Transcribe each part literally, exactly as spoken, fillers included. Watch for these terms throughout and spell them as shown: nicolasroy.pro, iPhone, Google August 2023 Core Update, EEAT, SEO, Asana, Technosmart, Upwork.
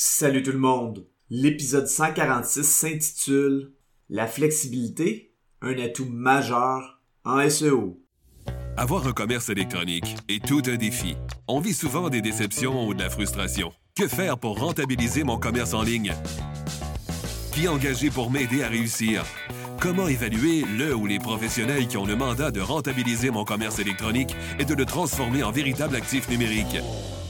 Salut tout le monde! L'épisode cent quarante-six s'intitule « La flexibilité, un atout majeur en S E O ». Avoir un commerce électronique est tout un défi. On vit souvent des déceptions ou de la frustration. Que faire pour rentabiliser mon commerce en ligne? Qui engager pour m'aider à réussir? Comment évaluer le ou les professionnels qui ont le mandat de rentabiliser mon commerce électronique et de le transformer en véritable actif numérique?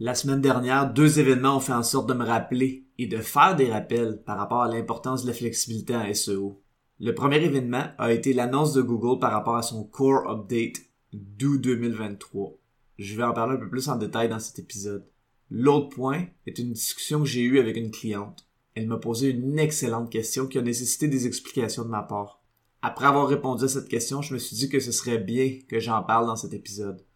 La semaine dernière, deux événements ont fait en sorte de me rappeler et de faire des rappels par rapport à l'importance de la flexibilité en S E O. Le premier événement a été l'annonce de Google par rapport à son Core Update d'août deux mille vingt-trois. Je vais en parler un peu plus en détail dans cet épisode. L'autre point est une discussion que j'ai eue avec une cliente. Elle m'a posé une excellente question qui a nécessité des explications de ma part. Après avoir répondu à cette question, je me suis dit que ce serait bien que j'en parle dans cet épisode.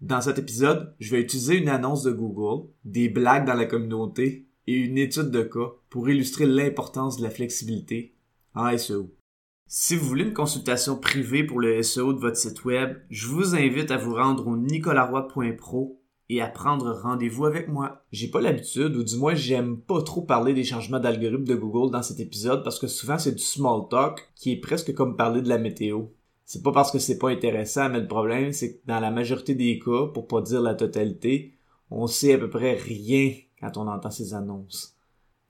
Dans cet épisode, je vais utiliser une annonce de Google, des blagues dans la communauté et une étude de cas pour illustrer l'importance de la flexibilité en S E O. Si vous voulez une consultation privée pour le S E O de votre site web, je vous invite à vous rendre au nicolas roy point pro et à prendre rendez-vous avec moi. J'ai pas l'habitude, ou du moins j'aime pas trop parler des changements d'algorithme de Google dans cet épisode parce que souvent c'est du small talk qui est presque comme parler de la météo. C'est pas parce que c'est pas intéressant, mais le problème, c'est que dans la majorité des cas, pour pas dire la totalité, on sait à peu près rien quand on entend ces annonces.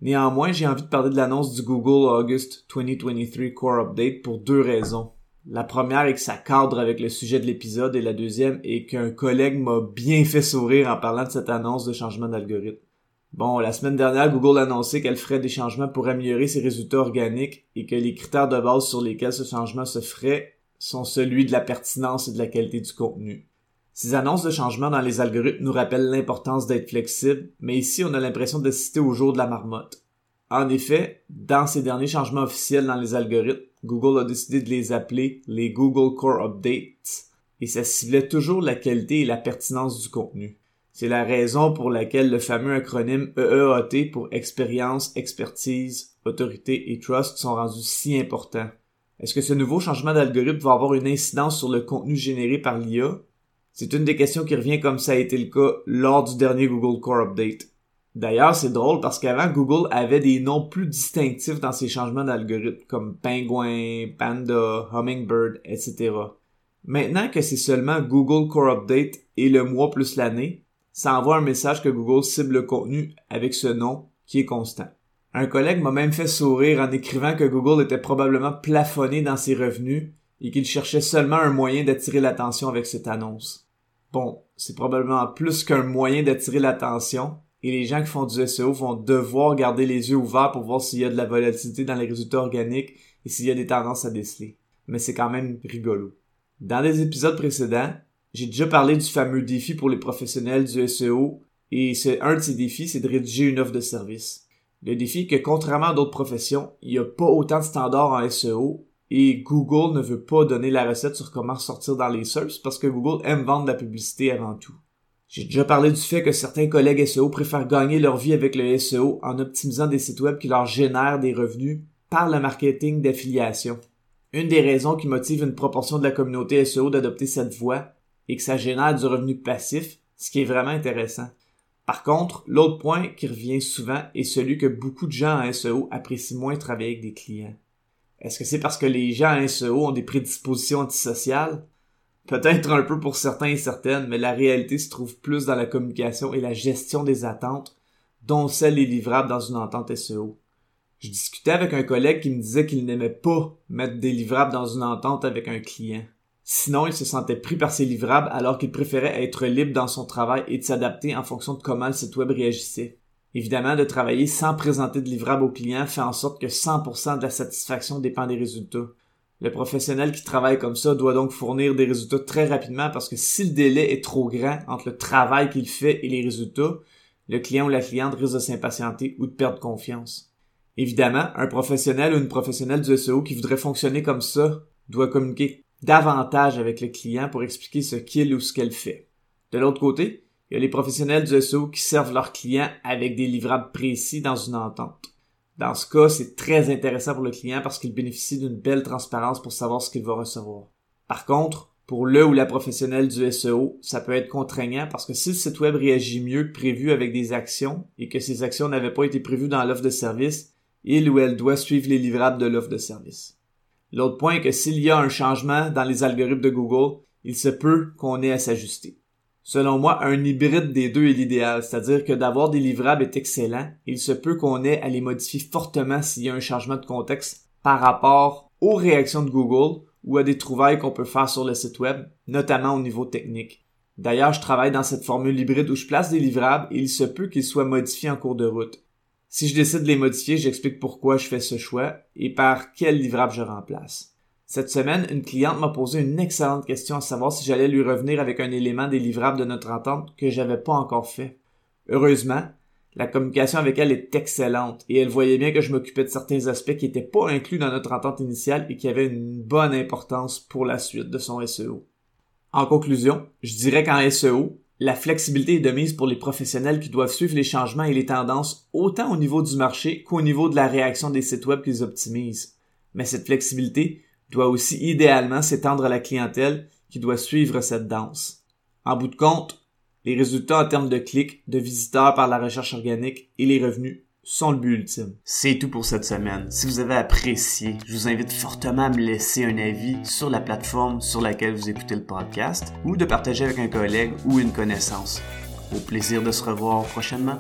Néanmoins, j'ai envie de parler de l'annonce du Google August vingt vingt-trois Core Update pour deux raisons. La première est que ça cadre avec le sujet de l'épisode et la deuxième est qu'un collègue m'a bien fait sourire en parlant de cette annonce de changement d'algorithme. Bon, la semaine dernière, Google annonçait qu'elle ferait des changements pour améliorer ses résultats organiques et que les critères de base sur lesquels ce changement se ferait sont celui de la pertinence et de la qualité du contenu. Ces annonces de changement dans les algorithmes nous rappellent l'importance d'être flexible, mais ici on a l'impression d'assister au jour de la marmotte. En effet, dans ces derniers changements officiels dans les algorithmes, Google a décidé de les appeler les Google Core Updates, et ça ciblait toujours la qualité et la pertinence du contenu. C'est la raison pour laquelle le fameux acronyme E E A T pour expérience, expertise, autorité et trust sont rendus si importants. Est-ce que ce nouveau changement d'algorithme va avoir une incidence sur le contenu généré par l'I A? C'est une des questions qui revient comme ça a été le cas lors du dernier Google Core Update. D'ailleurs, c'est drôle parce qu'avant, Google avait des noms plus distinctifs dans ses changements d'algorithme comme Pingouin, Panda, Hummingbird, et cetera. Maintenant que c'est seulement Google Core Update et le mois plus l'année, ça envoie un message que Google cible le contenu avec ce nom qui est constant. Un collègue m'a même fait sourire en écrivant que Google était probablement plafonné dans ses revenus et qu'il cherchait seulement un moyen d'attirer l'attention avec cette annonce. Bon, c'est probablement plus qu'un moyen d'attirer l'attention et les gens qui font du S E O vont devoir garder les yeux ouverts pour voir s'il y a de la volatilité dans les résultats organiques et s'il y a des tendances à déceler. Mais c'est quand même rigolo. Dans des épisodes précédents, j'ai déjà parlé du fameux défi pour les professionnels du S E O et c'est un de ces défis, c'est de rédiger une offre de service. Le défi est que contrairement à d'autres professions, il n'y a pas autant de standards en S E O et Google ne veut pas donner la recette sur comment sortir dans les searches parce que Google aime vendre de la publicité avant tout. J'ai déjà parlé du fait que certains collègues S E O préfèrent gagner leur vie avec le S E O en optimisant des sites web qui leur génèrent des revenus par le marketing d'affiliation. Une des raisons qui motive une proportion de la communauté S E O d'adopter cette voie est que ça génère du revenu passif, ce qui est vraiment intéressant. Par contre, l'autre point qui revient souvent est celui que beaucoup de gens en S E O apprécient moins travailler avec des clients. Est-ce que c'est parce que les gens en S E O ont des prédispositions antisociales? Peut-être un peu pour certains et certaines, mais la réalité se trouve plus dans la communication et la gestion des attentes, dont celle est livrable dans une entente S E O. Je discutais avec un collègue qui me disait qu'il n'aimait pas mettre des livrables dans une entente avec un client. Sinon, il se sentait pris par ses livrables alors qu'il préférait être libre dans son travail et de s'adapter en fonction de comment le site web réagissait. Évidemment, de travailler sans présenter de livrables aux clients fait en sorte que cent pour cent de la satisfaction dépend des résultats. Le professionnel qui travaille comme ça doit donc fournir des résultats très rapidement parce que si le délai est trop grand entre le travail qu'il fait et les résultats, le client ou la cliente risque de s'impatienter ou de perdre confiance. Évidemment, un professionnel ou une professionnelle du S E O qui voudrait fonctionner comme ça doit communiquer davantage avec le client pour expliquer ce qu'il ou ce qu'elle fait. De l'autre côté, il y a les professionnels du S E O qui servent leurs clients avec des livrables précis dans une entente. Dans ce cas, c'est très intéressant pour le client parce qu'il bénéficie d'une belle transparence pour savoir ce qu'il va recevoir. Par contre, pour le ou la professionnelle du S E O, ça peut être contraignant parce que si le site web réagit mieux que prévu avec des actions et que ces actions n'avaient pas été prévues dans l'offre de service, il ou elle doit suivre les livrables de l'offre de service. L'autre point est que s'il y a un changement dans les algorithmes de Google, il se peut qu'on ait à s'ajuster. Selon moi, un hybride des deux est l'idéal, c'est-à-dire que d'avoir des livrables est excellent et il se peut qu'on ait à les modifier fortement s'il y a un changement de contexte par rapport aux réactions de Google ou à des trouvailles qu'on peut faire sur le site web, notamment au niveau technique. D'ailleurs, je travaille dans cette formule hybride où je place des livrables et il se peut qu'ils soient modifiés en cours de route. Si je décide de les modifier, j'explique pourquoi je fais ce choix et par quel livrable je remplace. Cette semaine, une cliente m'a posé une excellente question à savoir si j'allais lui revenir avec un élément des livrables de notre entente que j'avais pas encore fait. Heureusement, la communication avec elle est excellente et elle voyait bien que je m'occupais de certains aspects qui n'étaient pas inclus dans notre entente initiale et qui avaient une bonne importance pour la suite de son S E O. En conclusion, je dirais qu'en S E O, la flexibilité est de mise pour les professionnels qui doivent suivre les changements et les tendances autant au niveau du marché qu'au niveau de la réaction des sites web qu'ils optimisent. Mais cette flexibilité doit aussi idéalement s'étendre à la clientèle qui doit suivre cette danse. En bout de compte, les résultats en termes de clics, de visiteurs par la recherche organique et les revenus sont le but ultime. C'est tout pour cette semaine. Si vous avez apprécié, je vous invite fortement à me laisser un avis sur la plateforme sur laquelle vous écoutez le podcast ou de partager avec un collègue ou une connaissance. Au plaisir de se revoir prochainement.